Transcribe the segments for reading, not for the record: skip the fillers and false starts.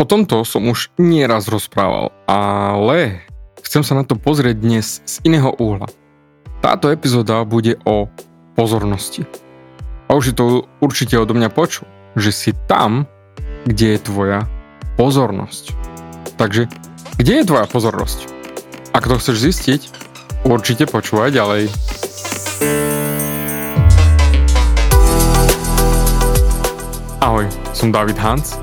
O tomto som už nieraz rozprával, ale chcem sa na to pozrieť dnes z iného uhla. Táto epizóda bude o pozornosti. A už si to určite odo mňa počul, že si tam, kde je tvoja pozornosť. Takže, kde je tvoja pozornosť? Ak to chceš zistiť, určite počúvaj ďalej. Ahoj, som David Hans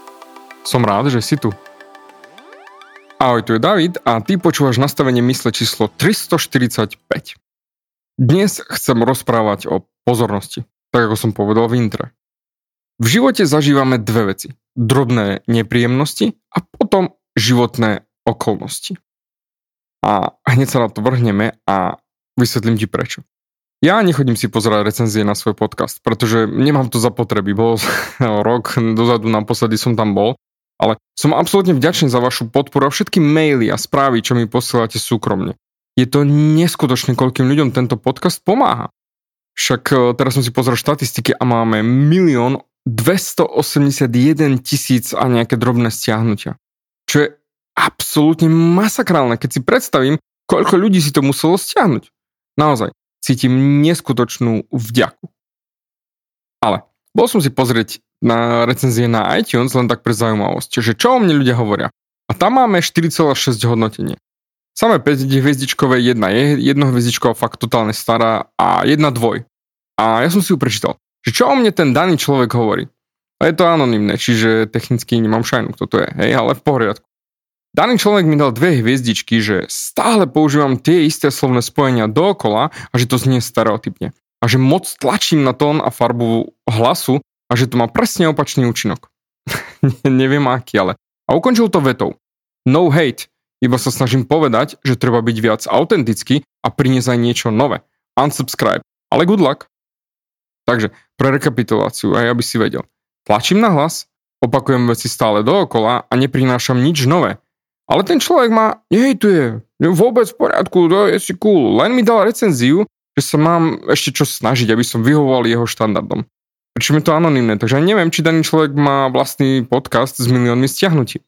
Som rád, že si tu. Ahoj, tu je David a ty počúvaš nastavenie mysle číslo 345. Dnes chcem rozprávať o pozornosti, tak ako som povedal v intre. V živote zažívame dve veci. Drobné nepríjemnosti a potom životné okolnosti. A hneď sa na to vrhneme a vysvetlím ti prečo. Ja nechodím si pozerať recenzie na svoj podcast, pretože nemám to zapotreby. Bol rok dozadu, naposledy som tam bol. Ale som absolútne vďačný za vašu podporu a všetky maily a správy, čo mi posielate súkromne. Je to neskutočné, koľkým ľuďom tento podcast pomáha. Však teraz som si pozrel štatistiky a máme 1 281 000 a nejaké drobné stiahnutia. Čo je absolútne masakrálne, keď si predstavím, koľko ľudí si to muselo stiahnuť. Naozaj, cítim neskutočnú vďaku. Ale bol som si pozrieť na recenzie na iTunes, len tak pre zaujímavosť, že čo o mne ľudia hovoria. A tam máme 4,6 hodnotenie. Samé 5 hviezdičkové, jedna je jednohviezdičková, fakt totálne stará a jedna dvoj. A ja som si ju prečítal, že čo o mne ten daný človek hovorí. A je to anonymné, čiže technicky nemám šajnu, kto to je, hej, ale v poriadku. Daný človek mi dal 2 hviezdičky, že stále používam tie isté slovné spojenia dookola a že to znie stereotypne. A že moc tlačím na tón a farbu hlasu, a že to má presne opačný účinok. Neviem aký, ale. A ukončil to vetou. No hate, iba sa snažím povedať, že treba byť viac autentický a priniesť aj niečo nové. Unsubscribe. Ale good luck. Takže, pre rekapituláciu, aj aby si vedel. Tlačím na hlas, opakujem veci stále dookola a neprinášam nič nové. Ale ten človek ma nehejtuje. Vôbec v poriadku, to je si cool. Len mi dal recenziu, že sa mám ešte čo snažiť, aby som vyhovoval jeho štandardom. Pričom je to anonymné, takže neviem, či daný človek má vlastný podcast s miliónmi stiahnutí.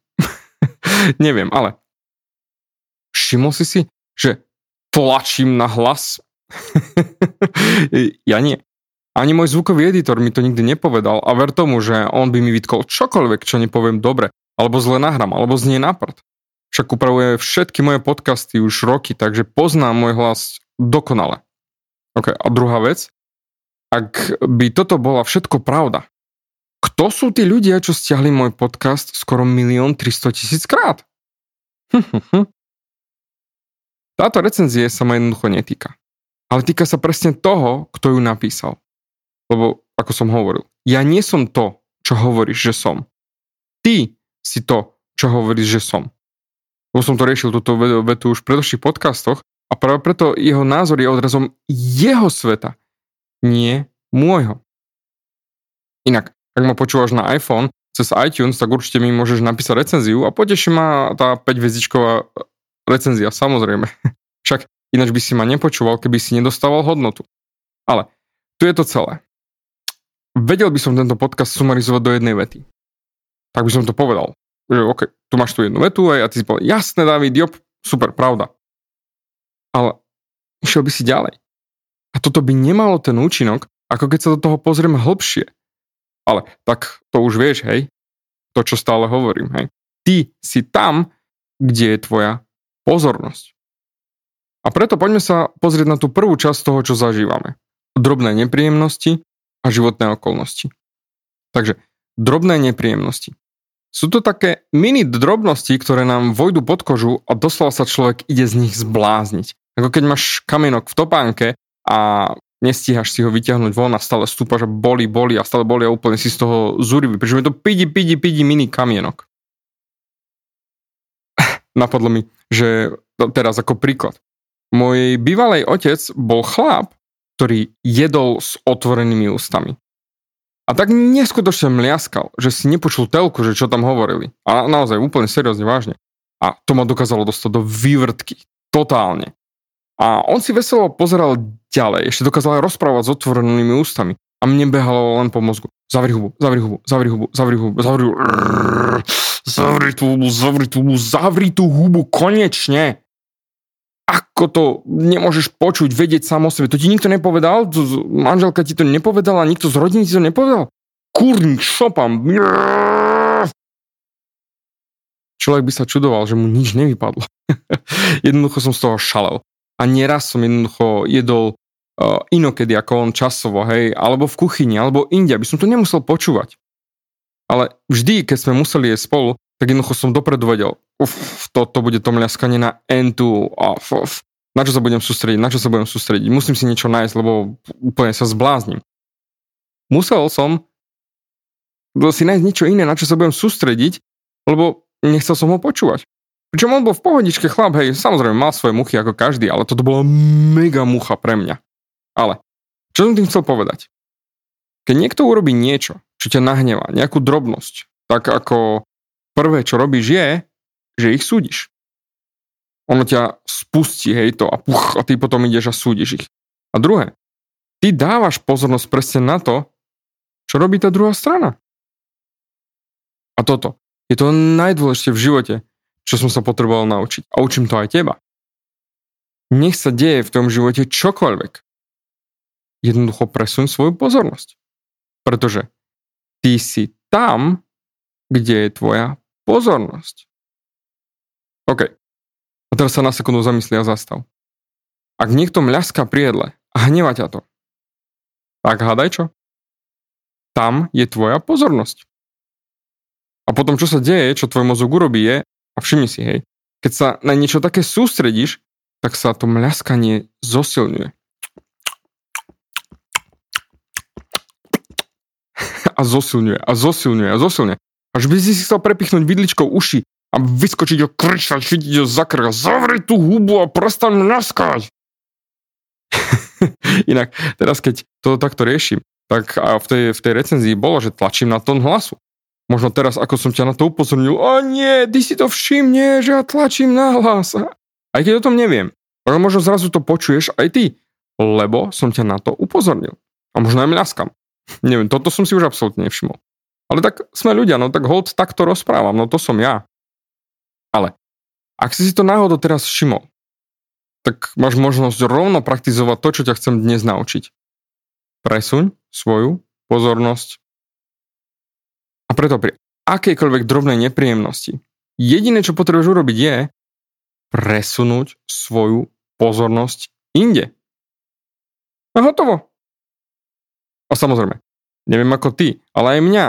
Neviem, ale všimol si si, že tlačím na hlas? Ja nie. Ani môj zvukový editor mi to nikdy nepovedal a ver tomu, že on by mi vytkol čokoľvek, čo nepoviem dobre, alebo zle nahrám, alebo znie na prd. Však upravuje všetky moje podcasty už roky, takže poznám môj hlas dokonale. Ok, a druhá vec. Ak by toto bola všetko pravda, kto sú tí ľudia, čo stiahli môj podcast skoro 1 300 000 krát? Táto recenzie sa ma jednoducho netýka. Ale týka sa presne toho, kto ju napísal. Lebo, ako som hovoril, ja nie som to, čo hovoríš, že som. Ty si to, čo hovoríš, že som. Lebo som to riešil túto vetu už v predošlých podcastoch a práve preto jeho názor je odrazom jeho sveta. Nie môjho. Inak, ak ma počúvaš na iPhone cez iTunes, tak určite mi môžeš napísať recenziu a poteší ma tá 5-hviezdičková recenzia, samozrejme. Však ináč by si ma nepočúval, keby si nedostával hodnotu. Ale tu je to celé. Vedel by som tento podcast sumarizovať do jednej vety. Tak by som to povedal. Že ok, tu máš tú jednu vetu a ty si povedal, jasné, David, jop, super, pravda. Ale išiel by si ďalej. A toto by nemalo ten účinok, ako keď sa do toho pozriem hlbšie. Ale tak to už vieš, hej? To, čo stále hovorím, hej? Ty si tam, kde je tvoja pozornosť. A preto poďme sa pozrieť na tú prvú časť toho, čo zažívame. Drobné nepríjemnosti a životné okolnosti. Takže drobné nepríjemnosti. Sú to také mini drobnosti, ktoré nám vojdu pod kožu a doslova sa človek ide z nich zblázniť. Ako keď máš kamienok v topánke a nestíhaš si ho vyťahnuť von a stále stúpaš a boli a stále boli a úplne si z toho zúrivý. Pričom je to pidi mini kamienok. Napadlo mi, že teraz ako príklad. Môj bývalý otec bol chlap, ktorý jedol s otvorenými ústami. A tak neskutočne mliaskal, že si nepočul telku, že čo tam hovorili. A naozaj úplne seriózne, vážne. A to ma dokázalo dostať do vývrtky. Totálne. A on si veselo pozeral ďalej. Ešte dokázal rozprávať s otvorenými ústami. A mne behalo len po mozgu. Zavri tú hubu, konečne. Ako to nemôžeš počuť, vedieť sám o sebe? To ti nikto nepovedal? Manželka ti to nepovedala? Nikto z rodiny ti to nepovedal? Kurník, šopam. Človek by sa čudoval, že mu nič nevypadlo. Jednoducho som z toho šalel. A nieraz som jednoducho jedol inokedy, ako on časovo, hej, alebo v kuchyni, alebo inde, aby som to nemusel počúvať. Ale vždy, keď sme museli jesť spolu, tak jednoducho som dopredu vedel, to bude to mľaskanie na entu, na čo sa budem sústrediť, musím si niečo nájsť, lebo úplne sa zblázním. Musel som si nájsť niečo iné, na čo sa budem sústrediť, lebo nechcel som ho počúvať. Pričom on bol v pohodičke chlap, hej, samozrejme mal svoje muchy ako každý, ale toto bola mega mucha pre mňa. Ale čo som tým chcel povedať? Keď niekto urobí niečo, čo ťa nahnevá, nejakú drobnosť, tak ako prvé, čo robíš, je, že ich súdiš. Ono ťa spustí, hej, to a ty potom ideš a súdiš ich. A druhé, ty dávaš pozornosť presne na to, čo robí tá druhá strana. A toto je to najdôležitejšie v živote, čo som sa potreboval naučiť. A učím to aj teba. Nech sa deje v tom živote čokoľvek. Jednoducho presuň svoju pozornosť. Pretože ty si tam, kde je tvoja pozornosť. OK. A teraz sa na sekundu zamyslí a zastav. Ak niekto mľaská pri jedle a hnevá ťa to, tak hádaj čo? Tam je tvoja pozornosť. A potom, čo sa deje, čo tvoj mozog urobí je, a všimni si, hej, keď sa na niečo také sústredíš, tak sa to mľaskanie zosilňuje. A zosilňuje. Až by si chcel prepichnúť vidličkou uši a vyskočiť ho, kričať, chytiť ho za krk, zavri tú hubu a prestaň mľaskať. Inak, teraz keď to takto riešim, tak v tej recenzii bolo, že tlačím na tón hlasu. Možno teraz, ako som ťa na to upozornil, o nie, ty si to všimne, že ja tlačím na hlas. Aj keď o tom neviem, ale možno zrazu to počuješ aj ty, lebo som ťa na to upozornil. A možno aj mľaskam. Neviem, toto som si už absolútne nevšimol. Ale tak sme ľudia, no tak hoď takto rozprávam, no to som ja. Ale ak si to náhodou teraz všimol, tak máš možnosť rovno praktizovať to, čo ťa chcem dnes naučiť. Presuň svoju pozornosť. A preto pri akejkoľvek drobnej nepríjemnosti jediné, čo potrebuješ urobiť je presunúť svoju pozornosť inde. A hotovo. A samozrejme, neviem ako ty, ale aj mňa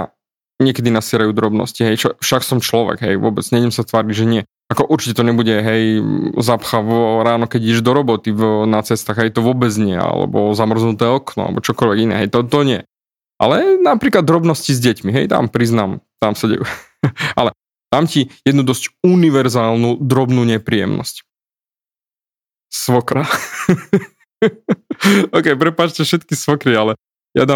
niekedy nasierajú drobnosti, hej, však som človek, hej, vôbec, nejdem sa tváriť, že nie. Ako určite to nebude, hej, zapcha ráno, keď ideš do roboty na cestách, hej, to vôbec nie, alebo zamrznuté okno, alebo čokoľvek iné, hej, to nie. Ale napríklad drobnosti s deťmi, hej, tam priznám, tam sa dejú. Ale tam ti jednu dosť univerzálnu, drobnú nepríjemnosť. Svokra. OK, prepáčte všetky svokry, ale ja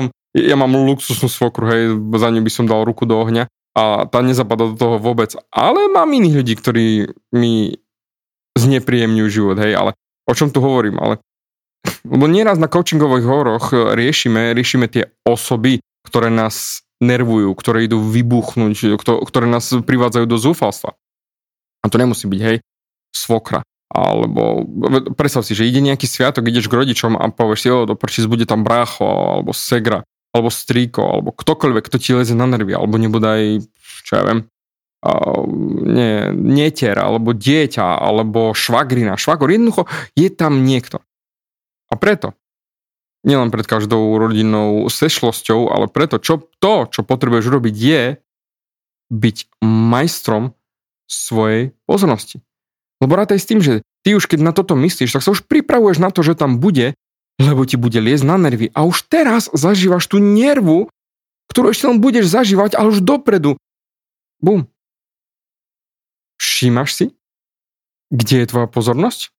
mám luxusnú svokru, hej, za ňu by som dal ruku do ohňa a tá nezapadá do toho vôbec. Ale mám iných ľudí, ktorí mi znepríjemňujú život, hej, ale o čom tu hovorím, ale lebo nieraz na coachingových horoch riešime tie osoby, ktoré nás nervujú, ktoré idú vybuchnúť, ktoré nás privádzajú do zúfalstva. A to nemusí byť, hej, svokra. Alebo predstav si, že ide nejaký sviatok, ideš k rodičom a povieš si, do prčíc bude tam brácho, alebo segra, alebo strýko, alebo ktokoľvek, kto ti leze na nervy, alebo nebodaj, čo ja viem, netier, alebo dieťa, alebo švagrina, švagor. Jednoducho je tam niekto. A preto, nielen pred každou rodinnou sešlosťou, ale preto, čo potrebuješ robiť, je byť majstrom svojej pozornosti. Lebo rátaj s tým, že ty už keď na toto myslíš, tak sa už pripravuješ na to, že tam bude, lebo ti bude liesť na nervy. A už teraz zažívaš tú nervu, ktorú ešte len budeš zažívať, ale už dopredu. Bum. Všímaš si, kde je tvoja pozornosť?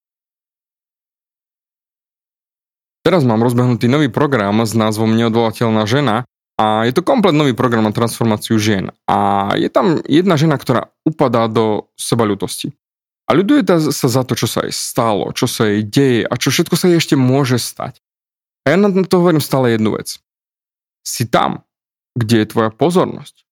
Teraz mám rozbehnutý nový program s názvom Neodvolateľná žena a je to komplet nový program na transformáciu žien. A je tam jedna žena, ktorá upadá do sebaľútosti. A ľuduje sa za to, čo sa jej stalo, čo sa jej deje a čo všetko sa jej ešte môže stať. A ja na to hovorím stále jednu vec. Si tam, kde je tvoja pozornosť.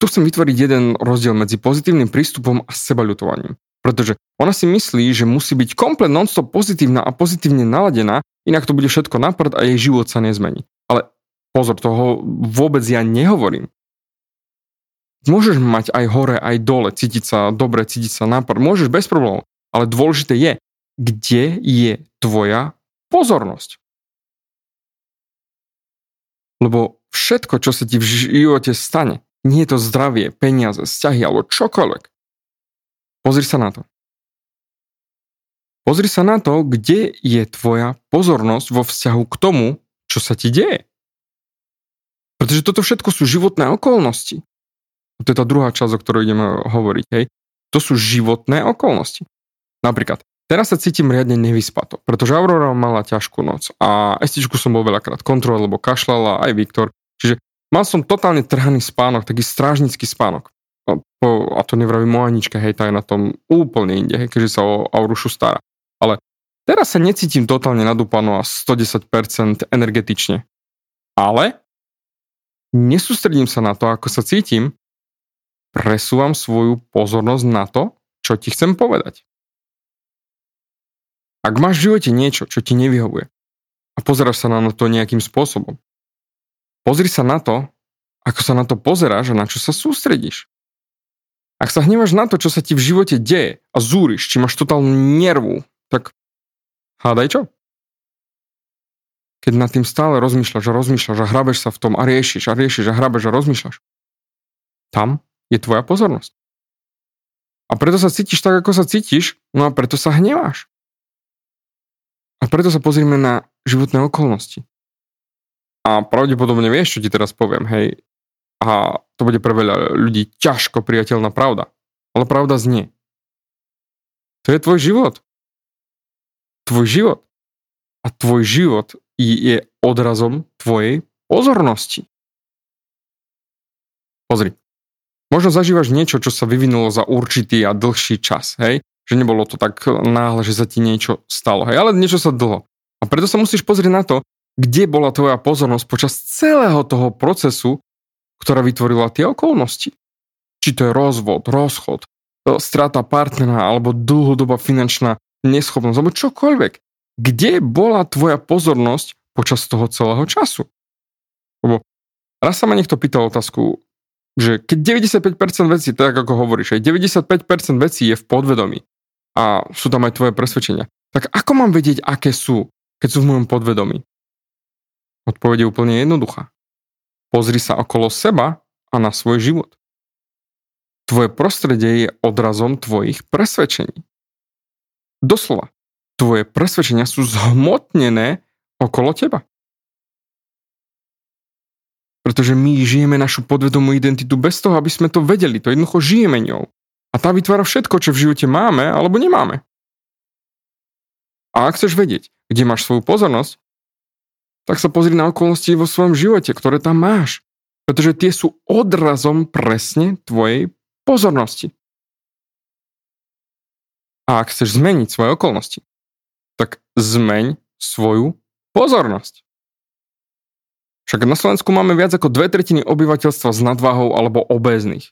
Tu chcem vytvoriť jeden rozdiel medzi pozitívnym prístupom a sebaľutovaním. Pretože ona si myslí, že musí byť komplet non-stop pozitívna a pozitívne naladená, inak to bude všetko na prd a jej život sa nezmení. Ale pozor, toho vôbec ja nehovorím. Môžeš mať aj hore, aj dole, cítiť sa dobre, cítiť sa na prd, môžeš bez problémov. Ale dôležité je, kde je tvoja pozornosť. Lebo všetko, čo sa ti v živote stane, nie je to zdravie, peniaze, vzťahy alebo čokoľvek. Pozri sa na to. Pozri sa na to, kde je tvoja pozornosť vo vzťahu k tomu, čo sa ti deje. Pretože toto všetko sú životné okolnosti. To je tá druhá časť, o ktorej ideme hovoriť. Hej. To sú životné okolnosti. Napríklad, teraz sa cítim riadne nevyspato, pretože Aurora mala ťažkú noc a Estičku som bol veľakrát kontroloval, lebo kašľala, aj Viktor. Čiže mal som totálne trhaný spánok, taký strážnický spánok. A to nevravím o Aničke, hej, tá je na tom úplne inde, hej, keďže sa o Aurušu stará. Ale teraz sa necítim totálne nadúpano a 110% energetične. Ale nesústredím sa na to, ako sa cítim, presúvam svoju pozornosť na to, čo ti chcem povedať. Ak máš v živote niečo, čo ti nevyhovuje a pozeráš sa na to nejakým spôsobom, pozri sa na to, ako sa na to pozeráš a na čo sa sústredíš. Ak sa hneváš na to, čo sa ti v živote deje a zúriš, či máš totálnu nervu, tak hádaj čo? Keď nad tým stále rozmýšľaš a hrabeš sa v tom a riešiš a hrabeš a rozmýšľaš, tam je tvoja pozornosť. A preto sa cítiš tak, ako sa cítiš, no a preto sa hneváš. A preto sa pozrime na životné okolnosti. A pravdepodobne vieš, čo ti teraz poviem, hej. A to bude pre veľa ľudí ťažko priateľná pravda. Ale pravda znie. To je tvoj život. Tvoj život. A tvoj život je odrazom tvojej pozornosti. Pozri. Možno zažívaš niečo, čo sa vyvinulo za určitý a dlhší čas, hej. Že nebolo to tak náhle, že sa ti niečo stalo, hej. Ale niečo sa dlho. A preto sa musíš pozrieť na to, kde bola tvoja pozornosť počas celého toho procesu, ktorá vytvorila tie okolnosti. Či to je rozvod, rozchod, strata partnera alebo dlhodobá finančná neschopnosť, alebo čokoľvek. Kde bola tvoja pozornosť počas toho celého času? Lebo raz sa ma niekto pýtal otázku, že keď 95% vecí, tak ako hovoríš, aj 95% vecí je v podvedomí a sú tam aj tvoje presvedčenia, tak ako mám vedieť, aké sú, keď sú v mojom podvedomí? Odpoveď je úplne jednoduchá. Pozri sa okolo seba a na svoj život. Tvoje prostredie je odrazom tvojich presvedčení. Doslova, tvoje presvedčenia sú zhmotnené okolo teba. Pretože my žijeme našu podvedomú identitu bez toho, aby sme to vedeli. To jednoducho žijeme ňou. A tá vytvára všetko, čo v živote máme alebo nemáme. A ak chceš vedieť, kde máš svoju pozornosť, tak sa pozri na okolnosti vo svojom živote, ktoré tam máš. Pretože tie sú odrazom presne tvojej pozornosti. A ak chceš zmeniť svoje okolnosti, tak zmeň svoju pozornosť. Však na Slovensku máme viac ako 2/3 obyvateľstva s nadváhou alebo obéznych.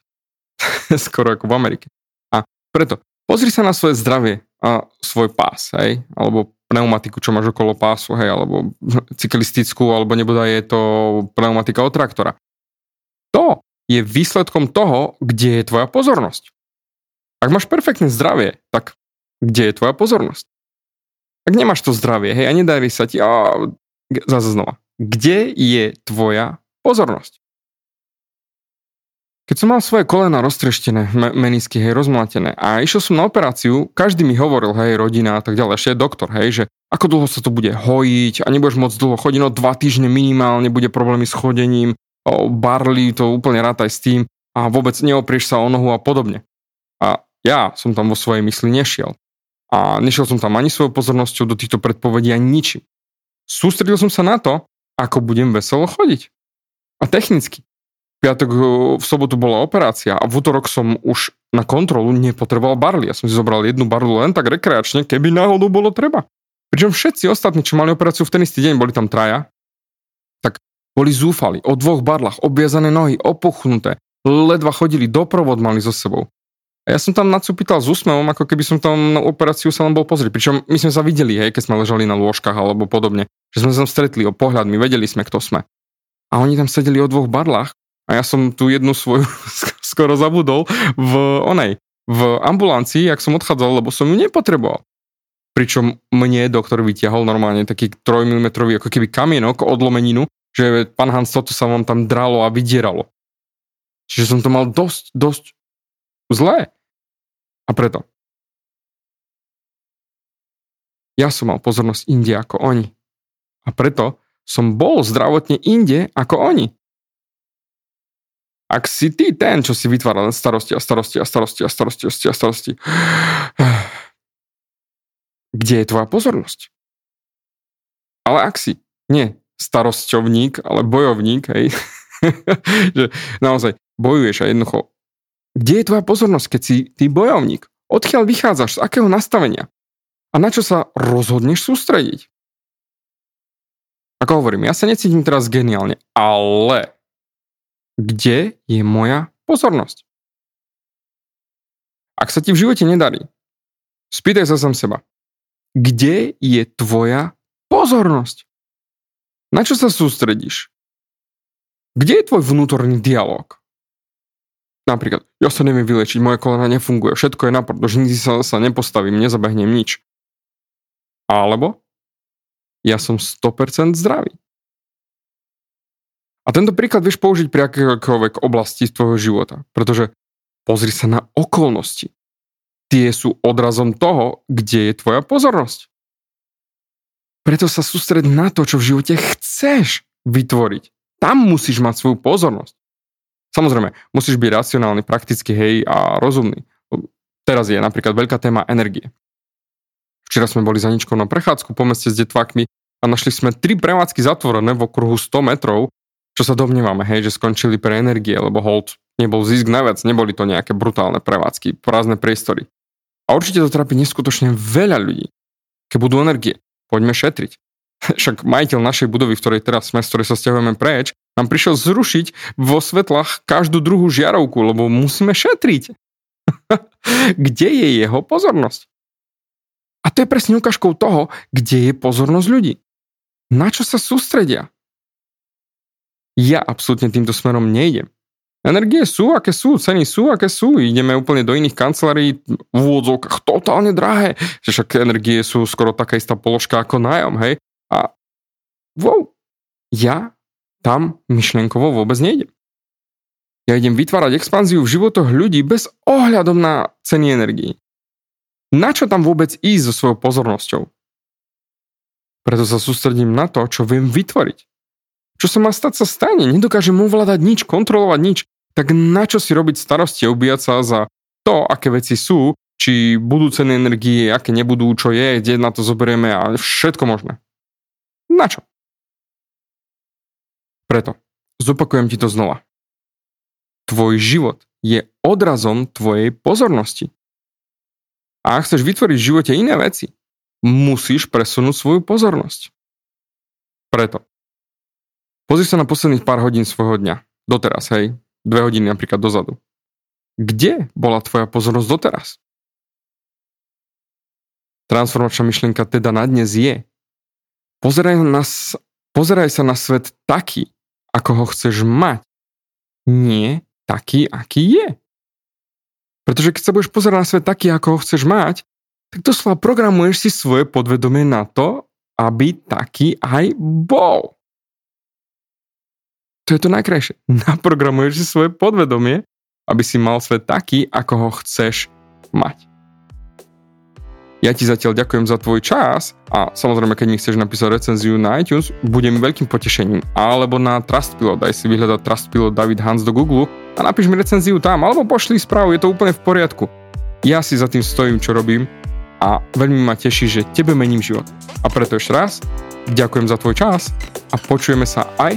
Skoro ako v Amerike. A preto pozri sa na svoje zdravie a svoj pás, hej? Alebo pneumatiku, čo máš okolo pásu, hej, alebo cyklistickú, alebo nebodaj je to pneumatika od traktora. To je výsledkom toho, kde je tvoja pozornosť. Ak máš perfektné zdravie, tak kde je tvoja pozornosť? Ak nemáš to zdravie, hej, a nedarí sa ti, zase znova, kde je tvoja pozornosť? Keď som mal svoje kolena roztrieštené, menisky, hej, rozmlátené a išiel som na operáciu, každý mi hovoril, hej, rodina a tak ďalej, ešte je doktor, hej, že ako dlho sa to bude hojiť a nebudeš moc dlho chodiť, no 2 týždne minimálne, bude problémy s chodením, barlí, to úplne rátaj s tým a vôbec neoprieš sa o nohu a podobne. A ja som tam vo svojej mysli nešiel. A nešiel som tam ani svojou pozornosťou do týchto predpovedí, ani ničím. Sústredil som sa na to, ako budem veselo chodiť. A technicky. V sobotu bola operácia a v útorok som už na kontrolu nepotreboval barly. Ja som si zobral 1 barlu len tak rekreačne, keby náhodou bolo treba. Pričom všetci ostatní, čo mali operáciu v ten istý deň, boli tam 3, tak boli zúfali. O 2 barlách, obviazané nohy, opuchnuté, ledva chodili, doprovod mali so sebou. A ja som tam nacupítal s úsmevom, ako keby som tam na operáciu sa len bol pozrieť. Pričom my sme sa videli, hej, keď sme ležali na lôžkach alebo podobne, že sme sa tam stretli o pohľadmi, vedeli sme, kto sme. A oni tam sedeli o 2 barlách. A ja som tu jednu svoju skoro zabudol v ambulancii, jak som odchádzal, lebo som ju nepotreboval. Pričom mne doktor vytiahol normálne taký 3 mm ako keby kamienok, odlomeninu, že pán Hans, toto sa vám tam dralo a vydieralo. Čiže som to mal dosť zlé. A preto. Ja som mal pozornosť inde ako oni. A preto som bol zdravotne inde ako oni. Ak si ty ten, čo si vytváral starosti, kde je tvoja pozornosť? Ale ak si nie starosťovník, ale bojovník, hej, že naozaj bojuješ a jednoducho, kde je tvoja pozornosť, keď si ty bojovník? Odkiaľ vychádzaš, z akého nastavenia? A na čo sa rozhodneš sústrediť? Ako hovorím, ja sa necítim teraz geniálne, ale... Kde je moja pozornosť? Ak sa ti v živote nedarí, spýtaj sa sám seba. Kde je tvoja pozornosť? Na čo sa sústredíš? Kde je tvoj vnútorný dialog? Napríklad, ja sa neviem vylečiť, moje kolena nefunguje, všetko je na prd, nikdy sa nepostavím, nezabehnem nič. Alebo ja som 100% zdravý. A tento príklad vieš použiť pri akékoľvek oblasti tvojho života, pretože pozri sa na okolnosti. Tie sú odrazom toho, kde je tvoja pozornosť. Preto sa sústreď na to, čo v živote chceš vytvoriť. Tam musíš mať svoju pozornosť. Samozrejme, musíš byť racionálny, praktický, hej, a rozumný. Teraz je napríklad veľká téma energie. Včera sme boli za Ničkou na prechádzku po meste s detvákmi a našli sme 3 prevádzky zatvorené v okruhu 100 metrov, čo sa domnievame, hej, že skončili pre energie, lebo hold, nebol zisk naviac, neboli to nejaké brutálne prevádzky, prázdne priestory. A určite to trápi neskutočne veľa ľudí. Keď budú energie, poďme šetriť. Však majiteľ našej budovy, v ktorej teraz sme, z ktorej sa stiahujeme preč, nám prišiel zrušiť vo svetlách každú druhú žiarovku, lebo musíme šetriť. Kde je jeho pozornosť? A to je presne ukážkou toho, kde je pozornosť ľudí. Na čo sa sústredia? Ja absolútne týmto smerom nejdem. Energie sú, aké sú, ceny sú, aké sú. Ideme úplne do iných kancelárií, v úvodzovkách totálne drahé. Však energie sú skoro taká istá položka ako nájom, hej. A wow, ja tam myšlienkovo vôbec nejdem. Ja idem vytvárať expanziu v životoch ľudí bez ohľadom na ceny energií. Na čo tam vôbec ísť so svojou pozornosťou? Preto sa sústredím na to, čo viem vytvoriť. Čo sa má stať, sa stane. Nedokážem ovládať nič, kontrolovať nič. Tak na čo si robiť starosti a ubíjať sa za to, aké veci sú, či budú ceny energie, aké nebudú, čo je, kde na to zoberieme a všetko možné. Na čo? Preto zopakujem ti to znova. Tvoj život je odrazom tvojej pozornosti. A ak chceš vytvoriť v živote iné veci, musíš presunúť svoju pozornosť. Preto pozri sa na posledných pár hodín svojho dňa. Doteraz, hej. 2 hodiny napríklad dozadu. Kde bola tvoja pozornosť doteraz? Transformačná myšlienka teda na dnes je. Pozeraj sa na svet taký, ako ho chceš mať. Nie taký, aký je. Pretože keď sa budeš pozerať na svet taký, ako ho chceš mať, tak doslova programuješ si svoje podvedomie na to, aby taký aj bol. To je to najkrajšie. Naprogramuješ si svoje podvedomie, aby si mal svet taký, ako ho chceš mať. Ja ti zatiaľ ďakujem za tvoj čas a samozrejme, keď mi chceš napísať recenziu na iTunes, bude mi veľkým potešením. Alebo na Trustpilot, daj si vyhľadať Trustpilot David Hans do Google a napíš mi recenziu tam, alebo pošli správu, je to úplne v poriadku. Ja si za tým stojím, čo robím a veľmi ma teší, že tebe mením život. A preto ešte raz, ďakujem za tvoj čas a počujeme sa aj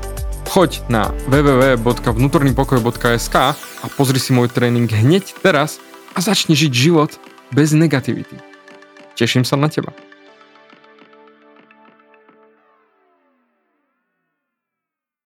Choď na www.vnútornypokoj.sk a pozri si môj tréning hneď teraz a začni žiť život bez negativity. Teším sa na teba.